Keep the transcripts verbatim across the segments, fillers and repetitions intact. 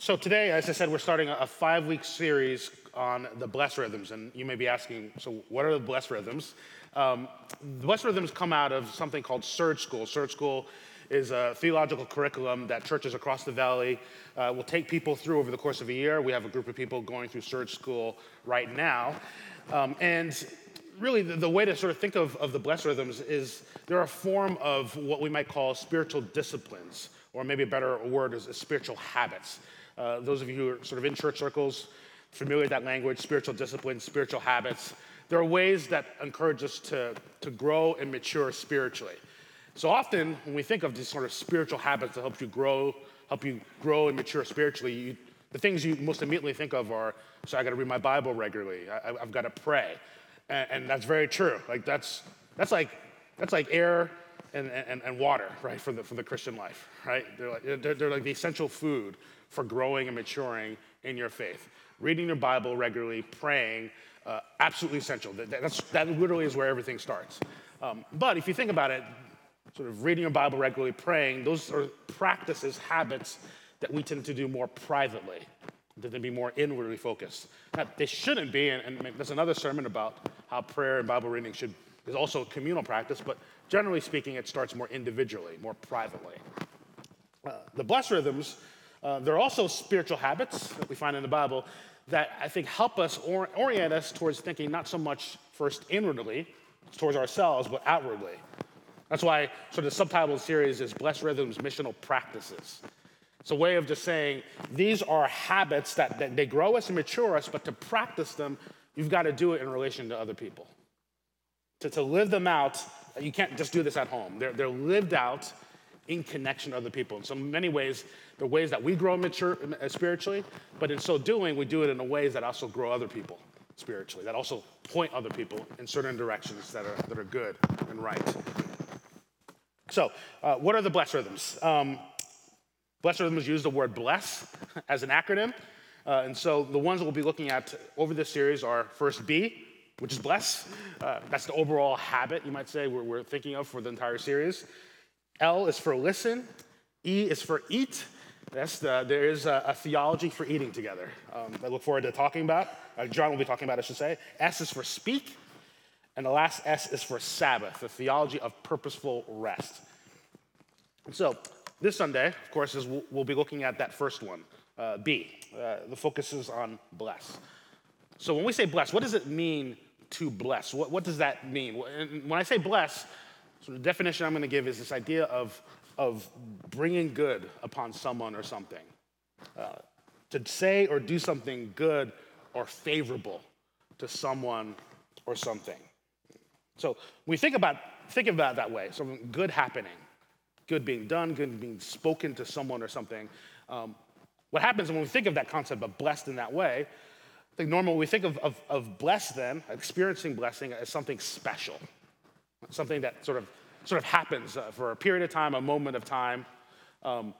So today, as I said, we're starting a five-week series on the Bless Rhythms. And you may be asking, so what are the Bless Rhythms? Um, the Bless Rhythms come out of something called Surge School. Surge School is a theological curriculum that churches across the valley uh, will take people through over the course of a year. We have a group of people going through Surge School right now. Um, and really, the, the way to sort of think of, of the Bless Rhythms is they're a form of what we might call spiritual disciplines, or maybe a better word is spiritual habits. Uh, those of you who are sort of in church circles, familiar with that language, spiritual disciplines, spiritual habits, there are ways that encourage us to, to grow and mature spiritually. So often when we think of these sort of spiritual habits that help you grow, help you grow and mature spiritually, you, the things you most immediately think of are, so I got to read my Bible regularly, I, I've got to pray, and, and that's very true. Like that's that's like that's like air and and, and water, right, for the for the Christian life, right? They're like they're, they're like the essential food for growing and maturing in your faith. Reading your Bible regularly, praying, uh, absolutely essential. That, that's, that literally is where everything starts. Um, but if you think about it, sort of reading your Bible regularly, praying, those are practices, habits that we tend to do more privately, that they be more inwardly focused. Now, they shouldn't be, and, and there's another sermon about how prayer and Bible reading should is also a communal practice, but generally speaking, it starts more individually, more privately. Uh, the Bless Rhythms, Uh, there are also spiritual habits that we find in the Bible that I think help us or orient us towards thinking not so much first inwardly towards ourselves, but outwardly. That's why sort of the subtitle of the series is Bless Rhythms, Missional Practices. It's a way of just saying these are habits that, that they grow us and mature us, but to practice them, you've got to do it in relation to other people. To, to live them out, you can't just do this at home. They're, they're lived out in connection to other people. In so many ways, the ways that we grow mature spiritually, but in so doing, we do it in the ways that also grow other people spiritually, that also point other people in certain directions that are that are good and right. So uh, what are the Bless Rhythms? Um, Bless Rhythms use the word bless as an acronym. Uh, and so the ones that we'll be looking at over this series are first B, which is bless. Uh, that's the overall habit, you might say, we're, we're thinking of for the entire series. L is for listen, E is for eat. That's the, there is a, a theology for eating together. Um, I look forward to talking about, uh, John will be talking about, I should say. S is for speak, and the last S is for Sabbath, the theology of purposeful rest. And so this Sunday, of course, is we'll, we'll be looking at that first one, uh, B. Uh, the focus is on bless. So when we say bless, what does it mean to bless? What, what does that mean? And when I say bless, so the definition I'm going to give is this idea of, of bringing good upon someone or something. Uh, to say or do something good or favorable to someone or something. So we think about think about it that way, something good happening, good being done, good being spoken to someone or something. Um, what happens when we think of that concept of blessed in that way, I think normally we think of, of, of blessed then, experiencing blessing as something special. Something that sort of sort of happens uh, for a period of time, a moment of time. Um,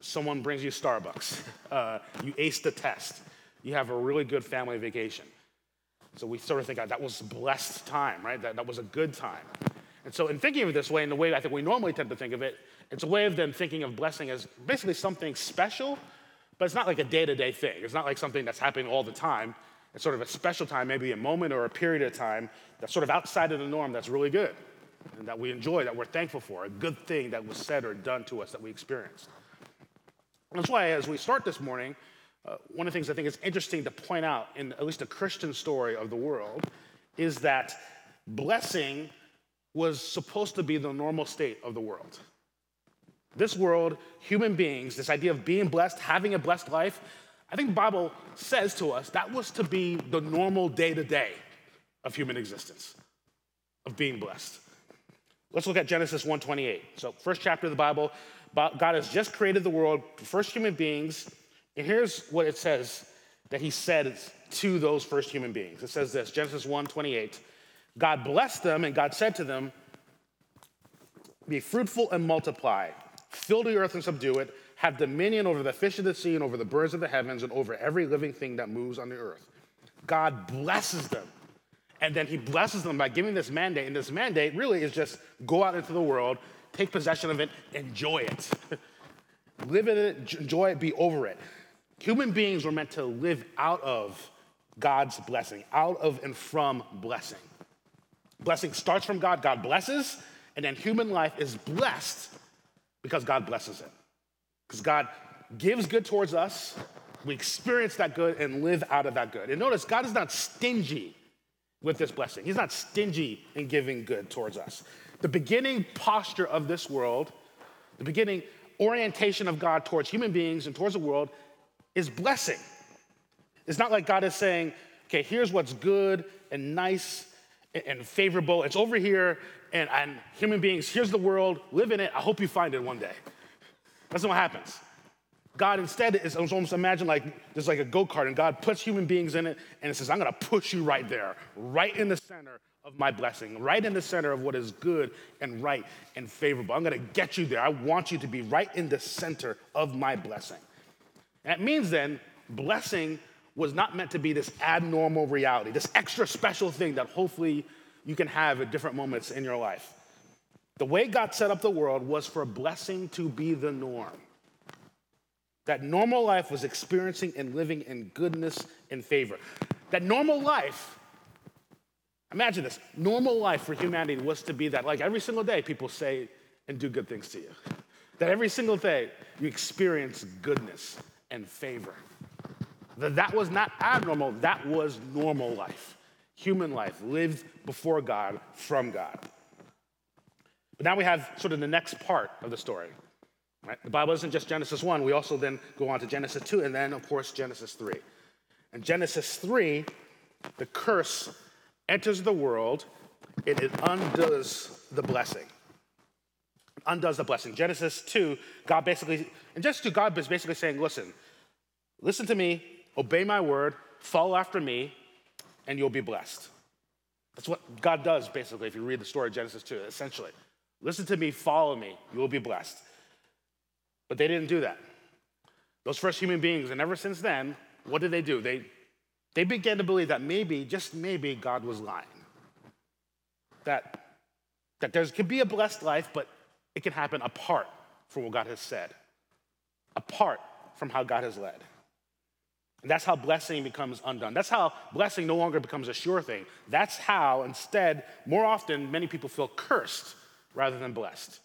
someone brings you Starbucks. Uh, you ace the test. You have a really good family vacation. So we sort of think, oh, that was a blessed time, right? That, that was a good time. And so in thinking of it this way, in the way I think we normally tend to think of it, it's a way of them thinking of blessing as basically something special, but it's not like a day-to-day thing. It's not like something that's happening all the time. It's sort of a special time, maybe a moment or a period of time that's sort of outside of the norm that's really good and that we enjoy, that we're thankful for, a good thing that was said or done to us that we experienced. That's why as we start this morning, uh, one of the things I think is interesting to point out in at least the Christian story of the world is that blessing was supposed to be the normal state of the world. This world, human beings, this idea of being blessed, having a blessed life, I think the Bible says to us that was to be the normal day-to-day of human existence, of being blessed. Let's look at Genesis one twenty-eight. So first chapter of the Bible, God has just created the world, the first human beings, and here's what it says that he said to those first human beings. It says this, Genesis one twenty-eight, God blessed them and God said to them, be fruitful and multiply, fill the earth and subdue it, have dominion over the fish of the sea and over the birds of the heavens and over every living thing that moves on the earth. God blesses them. And then he blesses them by giving this mandate. And this mandate really is just go out into the world, take possession of it, enjoy it. Live in it, enjoy it, be over it. Human beings were meant to live out of God's blessing, out of and from blessing. Blessing starts from God, God blesses, and then human life is blessed because God blesses it. Because God gives good towards us, we experience that good and live out of that good. And notice, God is not stingy with this blessing. He's not stingy in giving good towards us. The beginning posture of this world, the beginning orientation of God towards human beings and towards the world is blessing. It's not like God is saying, okay, here's what's good and nice and favorable. It's over here, and, and human beings, here's the world, live in it. I hope you find it one day. That's not what happens. God instead is almost, imagine like there's like a go-kart, and God puts human beings in it, and it says, I'm going to push you right there, right in the center of my blessing, right in the center of what is good and right and favorable. I'm going to get you there. I want you to be right in the center of my blessing. That means then, blessing was not meant to be this abnormal reality, this extra special thing that hopefully you can have at different moments in your life. The way God set up the world was for blessing to be the norm. That normal life was experiencing and living in goodness and favor. That normal life, imagine this, normal life for humanity was to be that, like every single day people say and do good things to you. That every single day you experience goodness and favor. That that was not abnormal, that was normal life. Human life lived before God, from God. But now we have sort of the next part of the story. Right? The Bible isn't just Genesis one. We also then go on to Genesis two and then, of course, Genesis three. In Genesis three, the curse enters the world and it undoes the blessing. It undoes the blessing. Genesis two, God basically, in Genesis two, God is basically saying, listen, listen to me, obey my word, follow after me, and you'll be blessed. That's what God does, basically, if you read the story of Genesis two, essentially. Listen to me, follow me, you will be blessed. But they didn't do that. Those first human beings, and ever since then, what did they do? They, they began to believe that maybe, just maybe, God was lying. That, that there could be a blessed life, but it can happen apart from what God has said. Apart from how God has led. And that's how blessing becomes undone. That's how blessing no longer becomes a sure thing. That's how, instead, more often, many people feel cursed rather than blessed.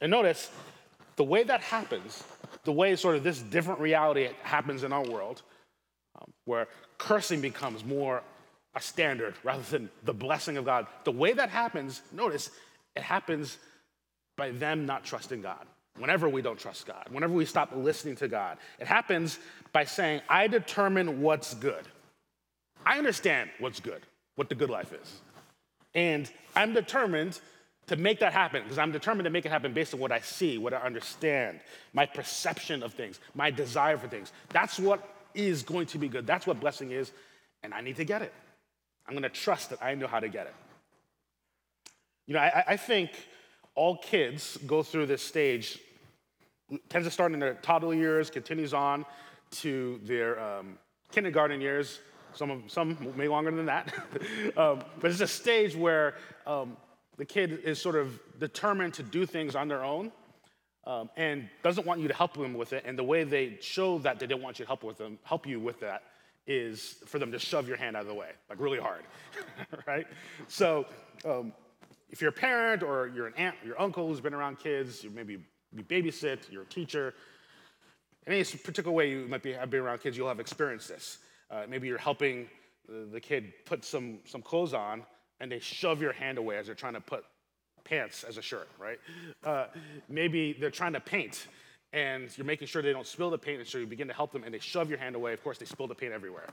And notice, the way that happens, the way sort of this different reality happens in our world, um, where cursing becomes more a standard rather than the blessing of God, the way that happens, notice, it happens by them not trusting God. Whenever we don't trust God, whenever we stop listening to God, it happens by saying, I determine what's good. I understand what's good, what the good life is. And I'm determined to make that happen, because I'm determined to make it happen based on what I see, what I understand, my perception of things, my desire for things. That's what is going to be good. That's what blessing is, and I need to get it. I'm going to trust that I know how to get it. You know, I, I think all kids go through this stage, tends to start in their toddler years, continues on to their um, kindergarten years, some of, some may longer than that. um, but it's a stage where um, the kid is sort of determined to do things on their own um, and doesn't want you to help them with it. And the way they show that they didn't want you to help with them, help you with that is for them to shove your hand out of the way, like really hard, right? So um, if you're a parent or you're an aunt, your uncle who's been around kids, you maybe you babysit, you're a teacher, in any particular way you might be, be around kids, you'll have experienced this. Uh, maybe you're helping the, the kid put some, some clothes on, and they shove your hand away as they're trying to put pants as a shirt, right? Uh, maybe they're trying to paint, and you're making sure they don't spill the paint, and so you begin to help them, and they shove your hand away. Of course, they spill the paint everywhere.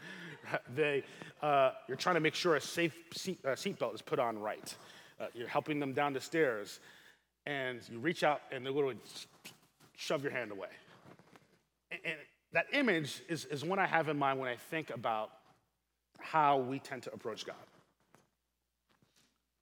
they, uh, you're trying to make sure a safe seat, uh, seat belt is put on right. Uh, you're helping them down the stairs, and you reach out, and they literally shove your hand away. And, and that image is, is one I have in mind when I think about how we tend to approach God.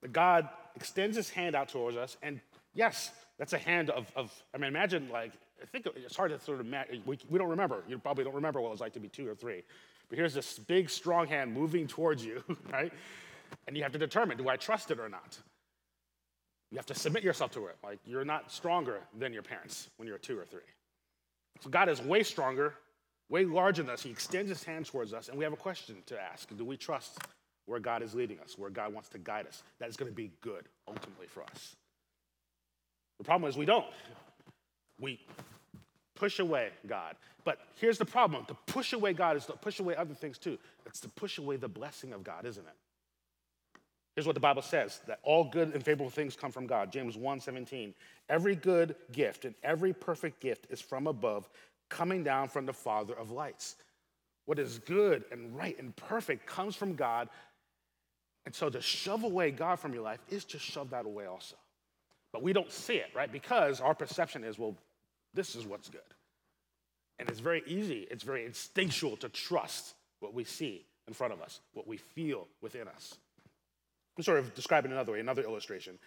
That God extends his hand out towards us, and yes, that's a hand of, of I mean, imagine, like, I think it's hard to sort of, we, we don't remember, you probably don't remember what it was like to be two or three, but here's this big, strong hand moving towards you, right? And you have to determine, do I trust it or not? You have to submit yourself to it. Like, you're not stronger than your parents when you're two or three. So God is way stronger way larger than us. He extends his hand towards us, and we have a question to ask. Do we trust where God is leading us, where God wants to guide us? That is going to be good, ultimately, for us. The problem is we don't. We push away God. But here's the problem. To push away God is to push away other things, too. It's to push away the blessing of God, isn't it? Here's what the Bible says, that all good and favorable things come from God. James one seventeen, every good gift and every perfect gift is from above, coming down from the Father of lights. What is good and right and perfect comes from God. And so to shove away God from your life is to shove that away also. But we don't see it, right? Because our perception is, well, this is what's good. And it's very easy, it's very instinctual to trust what we see in front of us, what we feel within us. I'm sort of describing it another way, another illustration.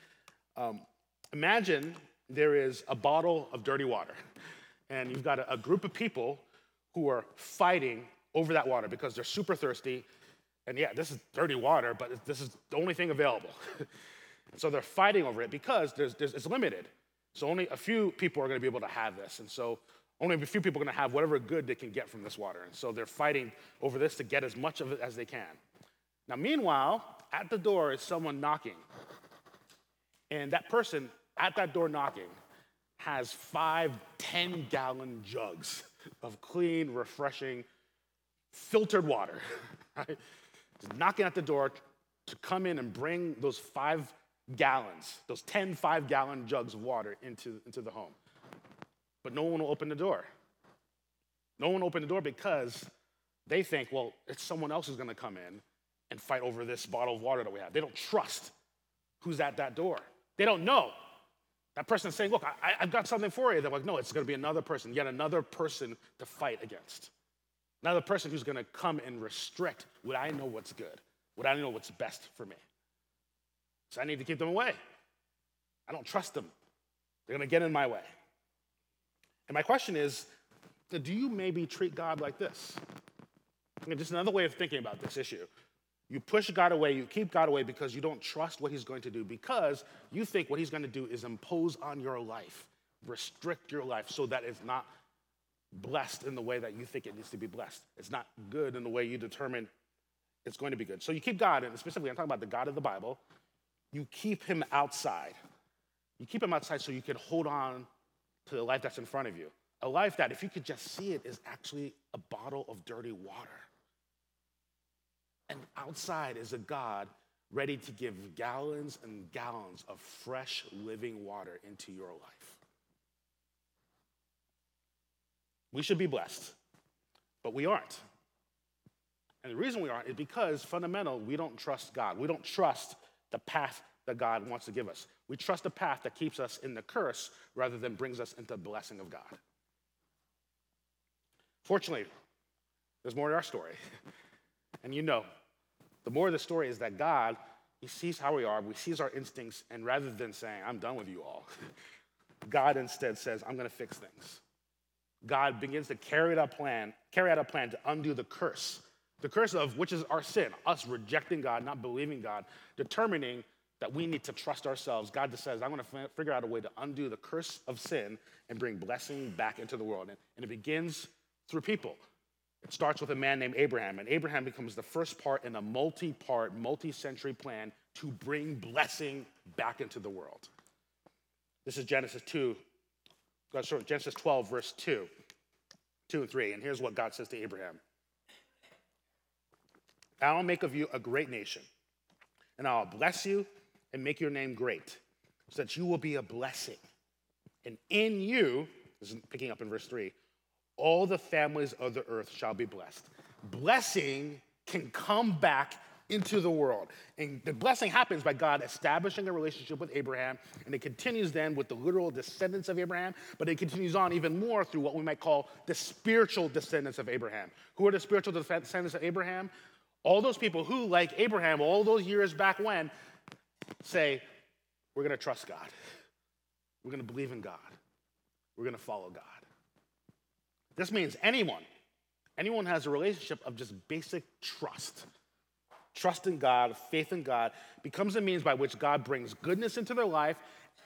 Um, imagine there is a bottle of dirty water, and you've got a, a group of people who are fighting over that water because they're super thirsty. And yeah, this is dirty water, but this is the only thing available. So they're fighting over it because there's, there's, it's limited. So only a few people are going to be able to have this. And so only a few people are going to have whatever good they can get from this water. And so they're fighting over this to get as much of it as they can. Now, meanwhile, at the door is someone knocking. And that person at that door knocking has five ten-gallon jugs of clean, refreshing, filtered water. Right? Just knocking at the door to come in and bring those five gallons, those ten five-gallon jugs of water into, into the home. But no one will open the door. No one will open the door because they think, well, it's someone else who's going to come in and fight over this bottle of water that we have. They don't trust who's at that door. They don't know. That person's saying, look, I, I've got something for you. They're like, no, it's going to be another person, yet another person to fight against. Another person who's going to come and restrict what I know what's good, what I know what's best for me. So I need to keep them away. I don't trust them. They're going to get in my way. And my question is, do you maybe treat God like this? I mean, just another way of thinking about this issue. You push God away, you keep God away because you don't trust what he's going to do, because you think what he's going to do is impose on your life, restrict your life so that it's not blessed in the way that you think it needs to be blessed. It's not good in the way you determine it's going to be good. So you keep God, and specifically I'm talking about the God of the Bible, you keep him outside. You keep him outside so you can hold on to the life that's in front of you, a life that if you could just see it is actually a bottle of dirty water. And outside is a God ready to give gallons and gallons of fresh living water into your life. We should be blessed, but we aren't. And the reason we aren't is because fundamentally we don't trust God. We don't trust the path that God wants to give us. We trust the path that keeps us in the curse rather than brings us into the blessing of God. Fortunately, there's more to our story. And you know, the more of the story is that God, he sees how we are, he sees our instincts, and rather than saying, I'm done with you all, God instead says, I'm going to fix things. God begins to carry out a plan, carry out a plan to undo the curse, the curse of which is our sin, us rejecting God, not believing God, determining that we need to trust ourselves. God just says, I'm going to figure out a way to undo the curse of sin and bring blessing back into the world. And, and it begins through people. It starts with a man named Abraham, and Abraham becomes the first part in a multi-part, multi-century plan to bring blessing back into the world. This is Genesis two, Genesis twelve, verse two, two and three, and here's what God says to Abraham. I will make of you a great nation, and I will bless you and make your name great, so that you will be a blessing. And in you, this is picking up in verse three, all the families of the earth shall be blessed. Blessing can come back into the world. And the blessing happens by God establishing a relationship with Abraham, and it continues then with the literal descendants of Abraham, but it continues on even more through what we might call the spiritual descendants of Abraham. Who are the spiritual descendants of Abraham? All those people who, like Abraham, all those years back when, say, we're going to trust God. We're going to believe in God. We're going to follow God. This means anyone, anyone has a relationship of just basic trust. Trust in God, faith in God becomes a means by which God brings goodness into their life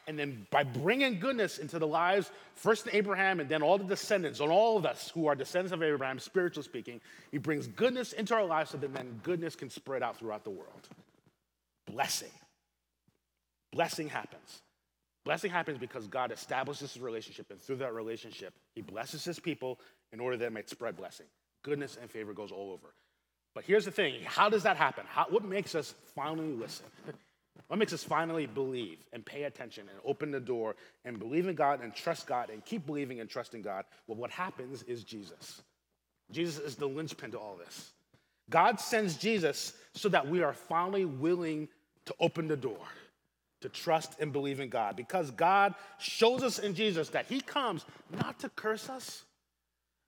And then by bringing goodness into the lives, first to Abraham and then all the descendants, on all of us who are descendants of Abraham, spiritually speaking, he brings goodness into our lives so that then goodness can spread out throughout the world. Blessing. Blessing happens. Blessing happens because God establishes his relationship, and through that relationship, he blesses his people in order that it might spread blessing. Goodness and favor goes all over. But here's the thing, how does that happen? How, what makes us finally listen? What makes us finally believe and pay attention and open the door and believe in God and trust God and keep believing and trusting God? Well, what happens is Jesus. Jesus is the linchpin to all this. God sends Jesus so that we are finally willing to open the door, to trust and believe in God, because God shows us in Jesus that he comes not to curse us,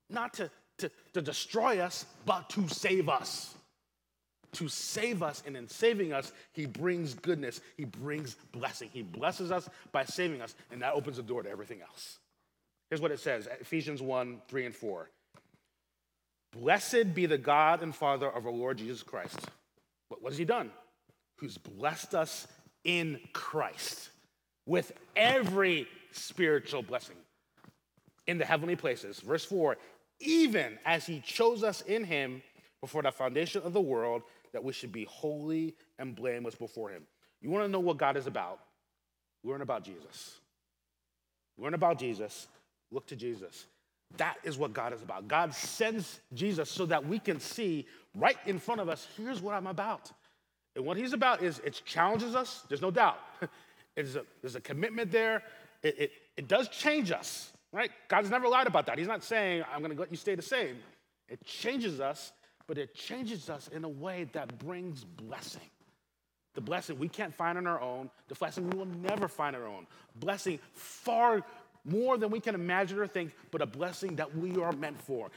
not to, to, to destroy us, but to save us. To save us, and in saving us, he brings goodness. He brings blessing. He blesses us by saving us, and that opens the door to everything else. Here's what it says, Ephesians one, three and four. Blessed be the God and Father of our Lord Jesus Christ. What has he done? Who's blessed us in Christ with every spiritual blessing in the heavenly places. Verse four, even as he chose us in him before the foundation of the world, that we should be holy and blameless before him. You want to know what God is about? Learn about Jesus. Learn about Jesus. Look to Jesus. That is what God is about. God sends Jesus so that we can see right in front of us, here's what I'm about. And what he's about is it challenges us. There's no doubt. It's a, there's a commitment there. It, it, it does change us, right? God's never lied about that. He's not saying, I'm going to let you stay the same. It changes us. But it changes us in a way that brings blessing. The blessing we can't find on our own, the blessing we will never find on our own. Blessing far more than we can imagine or think, but a blessing that we are meant for.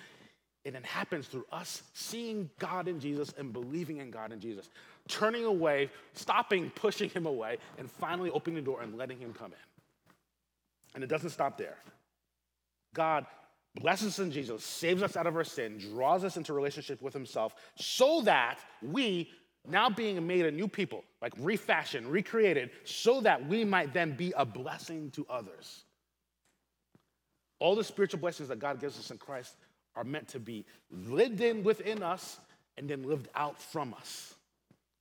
And it happens through us seeing God in Jesus and believing in God in Jesus. Turning away, stopping pushing him away, and finally opening the door and letting him come in. And it doesn't stop there. God blesses us in Jesus, saves us out of our sin, draws us into relationship with himself so that we, now being made a new people, like refashioned, recreated, so that we might then be a blessing to others. All the spiritual blessings that God gives us in Christ are meant to be lived in within us and then lived out from us.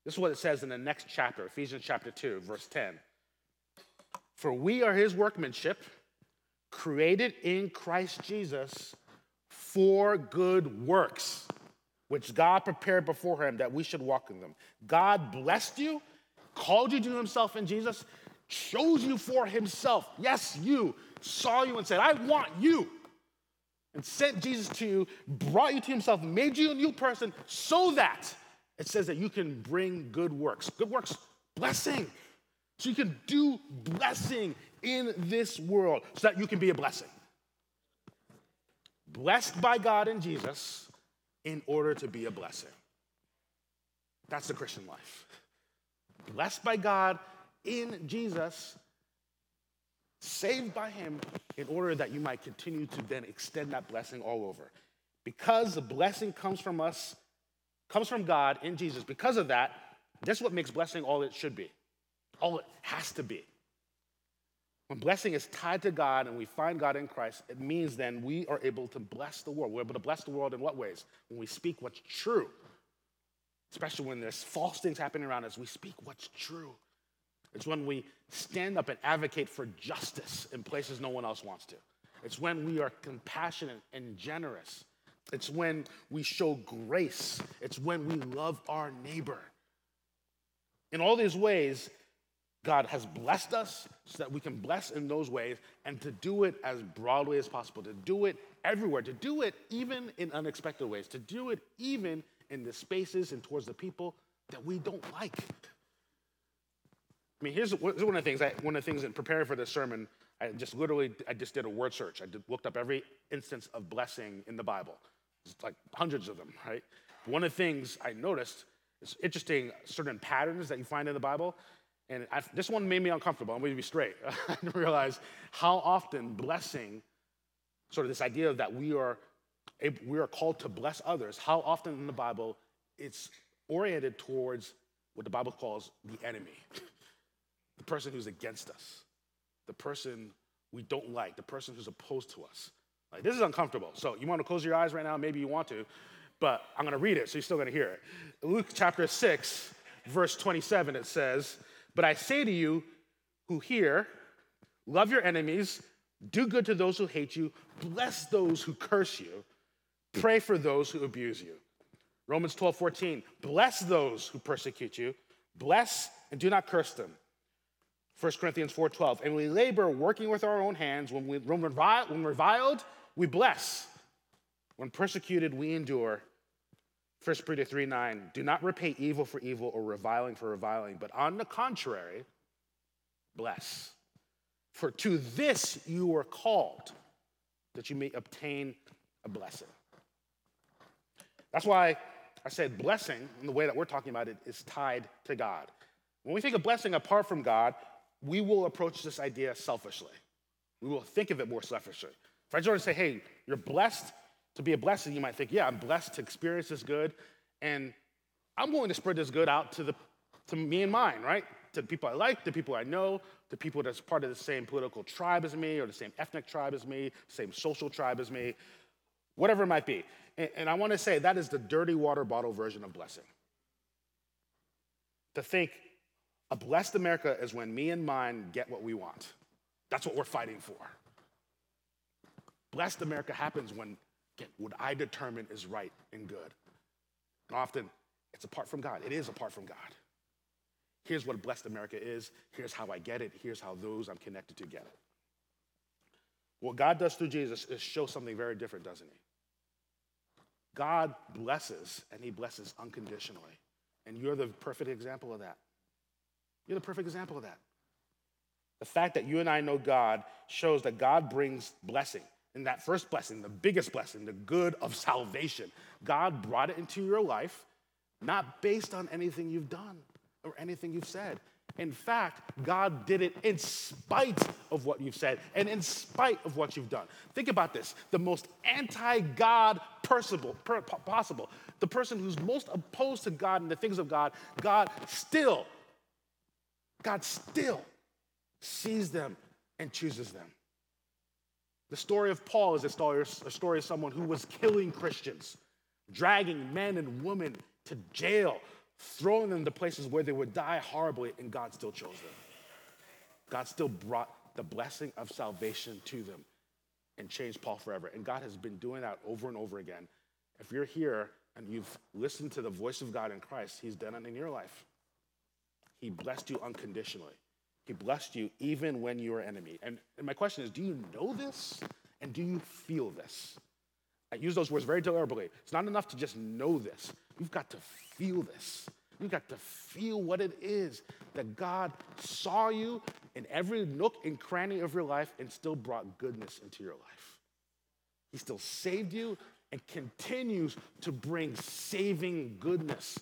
This is what it says in the next chapter, Ephesians chapter two, verse ten. For we are his workmanship, created in Christ Jesus for good works, which God prepared before him that we should walk in them. God blessed you, called you to himself in Jesus, chose you for himself. Yes, you, saw you and said, I want you. And sent Jesus to you, brought you to himself, made you a new person so that it says that you can bring good works. Good works, blessing. So you can do blessing in this world so that you can be a blessing. Blessed by God in Jesus in order to be a blessing. That's the Christian life. Blessed by God in Jesus, saved by him in order that you might continue to then extend that blessing all over. Because the blessing comes from us, comes from God in Jesus. Because of that, that's what makes blessing all it should be. All it has to be. When blessing is tied to God and we find God in Christ, it means then we are able to bless the world. We're able to bless the world in what ways? When we speak what's true, especially when there's false things happening around us, we speak what's true. It's when we stand up and advocate for justice in places no one else wants to. It's when we are compassionate and generous. It's when we show grace. It's when we love our neighbor. In all these ways, God has blessed us so that we can bless in those ways, and to do it as broadly as possible, to do it everywhere, to do it even in unexpected ways, to do it even in the spaces and towards the people that we don't like. I mean, here's one of the things, I, one of the things in preparing for this sermon, I just literally, I just did a word search. I did, looked up every instance of blessing in the Bible. It's like hundreds of them, right? One of the things I noticed is interesting certain patterns that you find in the Bible. And I, this one made me uncomfortable. I'm going to be straight. I realized how often blessing, sort of this idea that we are we are called to bless others, how often in the Bible it's oriented towards what the Bible calls the enemy, the person who's against us, the person we don't like, the person who's opposed to us. Like, this is uncomfortable. So you want to close your eyes right now? Maybe you want to, but I'm going to read it, so you're still going to hear it. Luke chapter six, verse twenty-seven, it says, "But I say to you who hear, love your enemies, do good to those who hate you, bless those who curse you, pray for those who abuse you." Romans twelve fourteen, "Bless those who persecute you, bless and do not curse them." First Corinthians four twelve, "And we labor working with our own hands. When, we, when, reviled, when reviled, we bless. When persecuted, we endure." First Peter three nine, "Do not repay evil for evil or reviling for reviling, but on the contrary, bless. For to this you were called, that you may obtain a blessing." That's why I said blessing, in the way that we're talking about it, is tied to God. When we think of blessing apart from God, we will approach this idea selfishly. We will think of it more selfishly. If I just want to say, hey, you're blessed to be a blessing, you might think, yeah, I'm blessed to experience this good, and I'm willing to spread this good out to the to me and mine, right? To the people I like, to people I know, to people that's part of the same political tribe as me, or the same ethnic tribe as me, same social tribe as me, whatever it might be. And, and I want to say that is the dirty water bottle version of blessing. To think a blessed America is when me and mine get what we want. That's what we're fighting for. Blessed America happens when what I determine is right and good. And often, it's apart from God. It is apart from God. Here's what a blessed America is. Here's how I get it. Here's how those I'm connected to get it. What God does through Jesus is show something very different, doesn't he? God blesses, and he blesses unconditionally. And you're the perfect example of that. You're the perfect example of that. The fact that you and I know God shows that God brings blessing. And that first blessing, the biggest blessing, the good of salvation, God brought it into your life, not based on anything you've done or anything you've said. In fact, God did it in spite of what you've said and in spite of what you've done. Think about this. The most anti-God possible, possible, the person who's most opposed to God and the things of God, God still, God still sees them and chooses them. The story of Paul is a story, a story of someone who was killing Christians, dragging men and women to jail, throwing them to places where they would die horribly, and God still chose them. God still brought the blessing of salvation to them and changed Paul forever. And God has been doing that over and over again. If you're here and you've listened to the voice of God in Christ, he's done it in your life. He blessed you unconditionally. He blessed you even when you were enemy. And, and my question is, do you know this? And do you feel this? I use those words very deliberately. It's not enough to just know this. You've got to feel this. You've got to feel what it is that God saw you in every nook and cranny of your life and still brought goodness into your life. He still saved you and continues to bring saving goodness,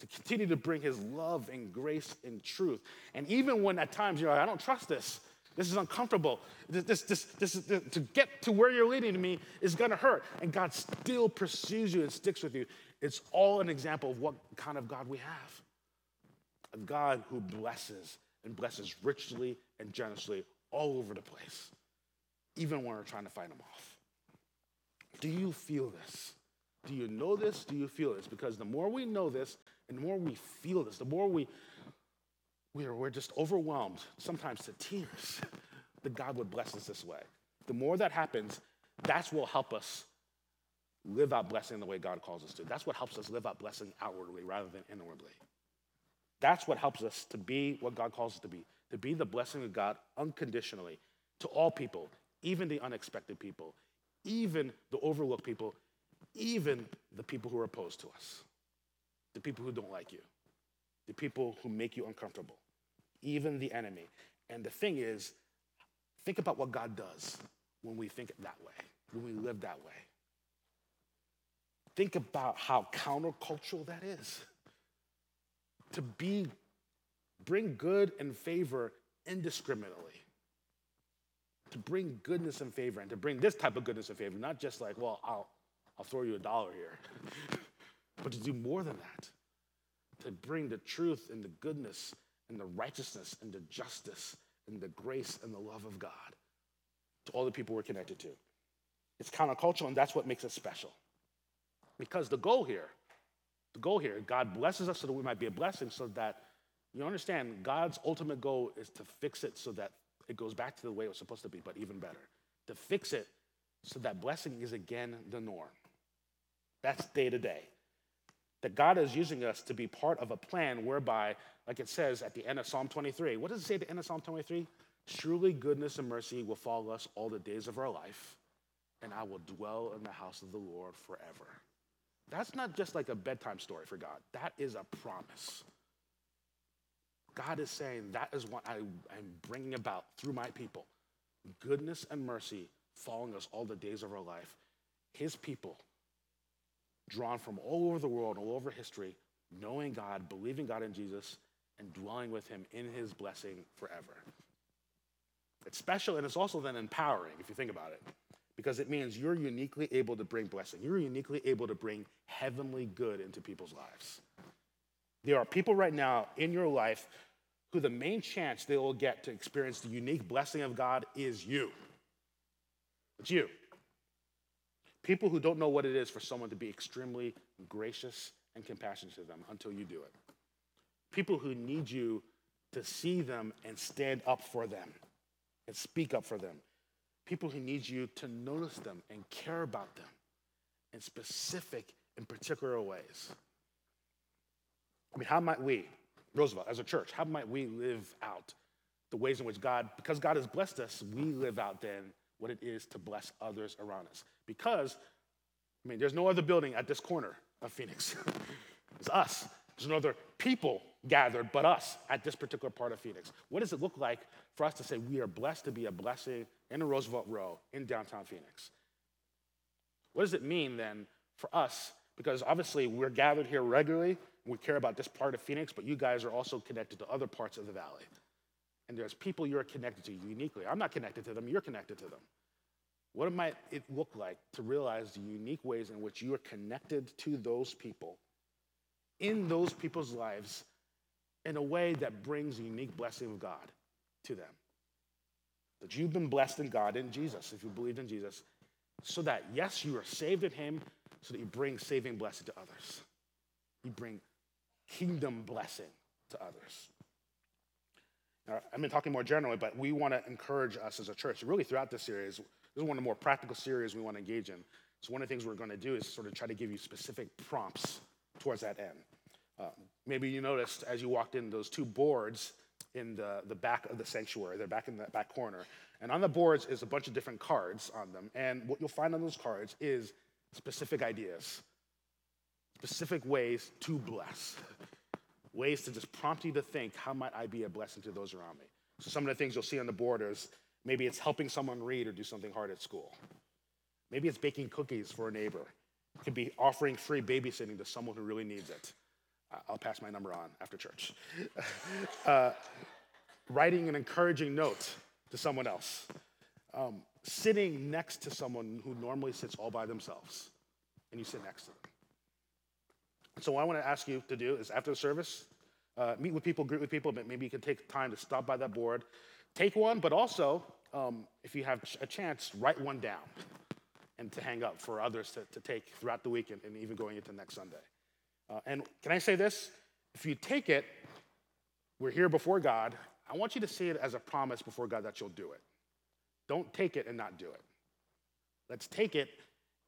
to continue to bring his love and grace and truth. And even when at times you're like, I don't trust this. This is uncomfortable. This, this, this, this, this, to get to where you're leading me is going to hurt. And God still pursues you and sticks with you. It's all an example of what kind of God we have. A God who blesses and blesses richly and generously all over the place, even when we're trying to fight him off. Do you feel this? Do you know this? Do you feel this? Because the more we know this, and the more we feel this, the more we, we are, we're just overwhelmed, sometimes to tears, that God would bless us this way. The more that happens, that's what will help us live out blessing the way God calls us to. That's what helps us live out blessing outwardly rather than inwardly. That's what helps us to be what God calls us to be, to be the blessing of God unconditionally to all people, even the unexpected people, even the overlooked people, even the people who are opposed to us, the people who don't like you, the people who make you uncomfortable, even the enemy. And the thing is, think about what God does when we think that way, when we live that way. Think about how countercultural that is. To be, bring good and favor indiscriminately. To bring goodness and favor, and to bring this type of goodness and favor, not just like, well, I'll, I'll throw you a dollar here. But to do more than that, to bring the truth and the goodness and the righteousness and the justice in the grace and the love of God to all the people we're connected to. It's countercultural, and that's what makes it special. Because the goal here, the goal here, God blesses us so that we might be a blessing, so that, you understand, God's ultimate goal is to fix it so that it goes back to the way it was supposed to be, but even better. To fix it so that blessing is again the norm. That's day to day. That God is using us to be part of a plan whereby, like it says at the end of Psalm twenty-three, what does it say at the end of Psalm twenty-three? Surely goodness and mercy will follow us all the days of our life, and I will dwell in the house of the Lord forever. That's not just like a bedtime story for God. That is a promise. God is saying, that is what I am bringing about through my people. Goodness and mercy following us all the days of our life. His people, drawn from all over the world, all over history, knowing God, believing God in Jesus, and dwelling with him in his blessing forever. It's special, and it's also then empowering, if you think about it, because it means you're uniquely able to bring blessing. You're uniquely able to bring heavenly good into people's lives. There are people right now in your life who the main chance they will get to experience the unique blessing of God is you. It's you. People who don't know what it is for someone to be extremely gracious and compassionate to them until you do it. People who need you to see them and stand up for them and speak up for them. People who need you to notice them and care about them in specific and particular ways. I mean, how might we, Roosevelt, as a church, how might we live out the ways in which God, because God has blessed us, we live out then what it is to bless others around us. Because, I mean, there's no other building at this corner of Phoenix. It's us. There's no other people gathered but us at this particular part of Phoenix. What does it look like for us to say we are blessed to be a blessing in the Roosevelt Row in downtown Phoenix? What does it mean then for us? Because obviously we're gathered here regularly. We care about this part of Phoenix, but you guys are also connected to other parts of the valley. And there's people you're connected to uniquely. I'm not connected to them. You're connected to them. What might it look like to realize the unique ways in which you are connected to those people, in those people's lives, in a way that brings the unique blessing of God to them? That you've been blessed in God, in Jesus, if you believed in Jesus, so that, yes, you are saved in him, so that you bring saving blessing to others. You bring kingdom blessing to others. Now, I've been talking more generally, but we want to encourage us as a church, really throughout this series. This is one of the more practical series we want to engage in. So one of the things we're going to do is sort of try to give you specific prompts towards that end. Uh, maybe you noticed as you walked in those two boards in the, the back of the sanctuary. They're back in the back corner. And on the boards is a bunch of different cards on them. And what you'll find on those cards is specific ideas. Specific ways to bless, ways to just prompt you to think, how might I be a blessing to those around me? So some of the things you'll see on the board is maybe it's helping someone read or do something hard at school. Maybe it's baking cookies for a neighbor. It could be offering free babysitting to someone who really needs it. I'll pass my number on after church. uh, writing an encouraging note to someone else. Um, sitting next to someone who normally sits all by themselves, and you sit next to them. So what I want to ask you to do is after the service, uh, meet with people, greet with people, but maybe you can take time to stop by that board. Take one, but also, um, if you have a chance, write one down and to hang up for others to, to take throughout the week and, and even going into next Sunday. Uh, and can I say this? If you take it, we're here before God. I want you to see it as a promise before God that you'll do it. Don't take it and not do it. Let's take it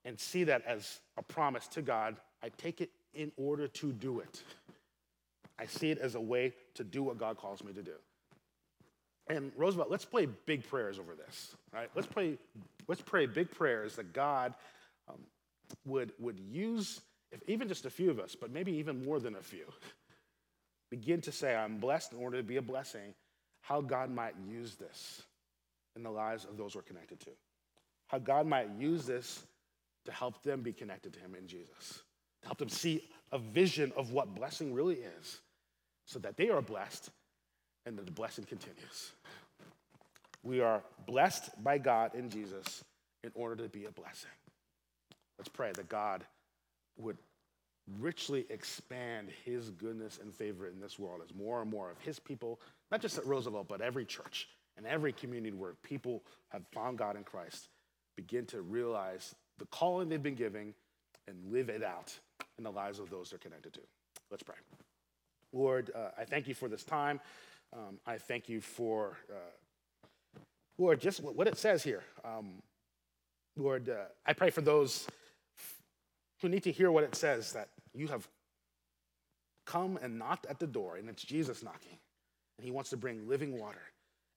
and see that as a promise to God. I take it in order to do it. I see it as a way to do what God calls me to do. And Roosevelt, let's play big prayers over this, right? Let's pray, let's pray big prayers that God um, would, would use, if even just a few of us, but maybe even more than a few, begin to say, I'm blessed in order to be a blessing, how God might use this in the lives of those we're connected to. How God might use this to help them be connected to him in Jesus. To help them see a vision of what blessing really is so that they are blessed and that the blessing continues. We are blessed by God in Jesus in order to be a blessing. Let's pray that God would richly expand his goodness and favor in this world as more and more of his people, not just at Roosevelt, but every church, and every community where people have found God in Christ begin to realize the calling they've been giving and live it out in the lives of those they're connected to. Let's pray. Lord, uh, I thank you for this time. Um, I thank you for, uh, Lord, just what it says here. Um, Lord, uh, I pray for those who need to hear what it says, that you have come and knocked at the door, and it's Jesus knocking, and he wants to bring living water.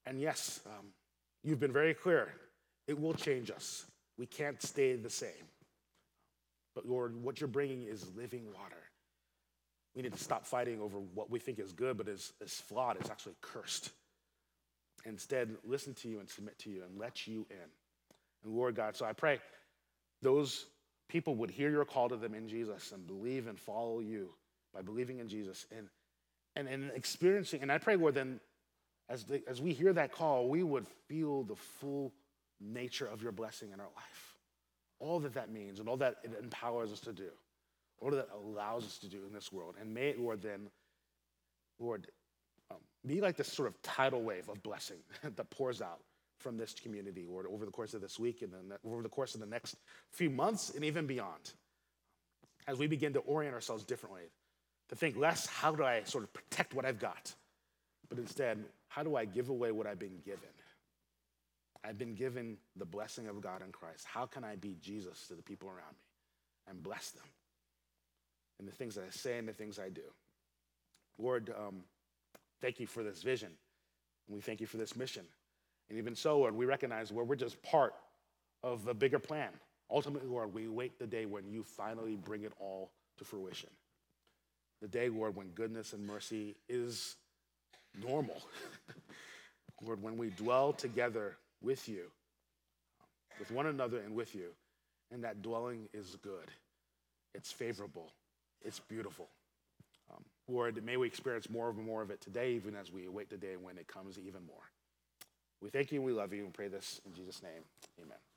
And yes, um, you've been very clear. It will change us. We can't stay the same. But Lord, what you're bringing is living water. We need to stop fighting over what we think is good, but is, is flawed. It's actually cursed. Instead, listen to you and submit to you and let you in. And Lord God, so I pray those people would hear your call to them in Jesus and believe and follow you by believing in Jesus and and, and experiencing. And I pray, Lord, then as, the, as we hear that call, we would feel the full nature of your blessing in our life. All that that means and all that it empowers us to do. All that allows us to do in this world. And may it, Lord, then, Lord, um, be like this sort of tidal wave of blessing that pours out from this community, Lord, over the course of this week and then over the course of the next few months and even beyond. As we begin to orient ourselves differently, to think less, how do I sort of protect what I've got? But instead, how do I give away what I've been given? I've been given the blessing of God in Christ. How can I be Jesus to the people around me and bless them? And the things that I say and the things I do. Lord, um, thank you for this vision. We thank you for this mission. And even so, Lord, we recognize where we're just part of the bigger plan. Ultimately, Lord, we wait the day when you finally bring it all to fruition. The day, Lord, when goodness and mercy is normal. Lord, when we dwell together with you, with one another and with you, and that dwelling is good. It's favorable. It's beautiful. Um, Lord, may we experience more and more of it today, even as we await the day when it comes even more. We thank you and we love you and pray this in Jesus' name. Amen.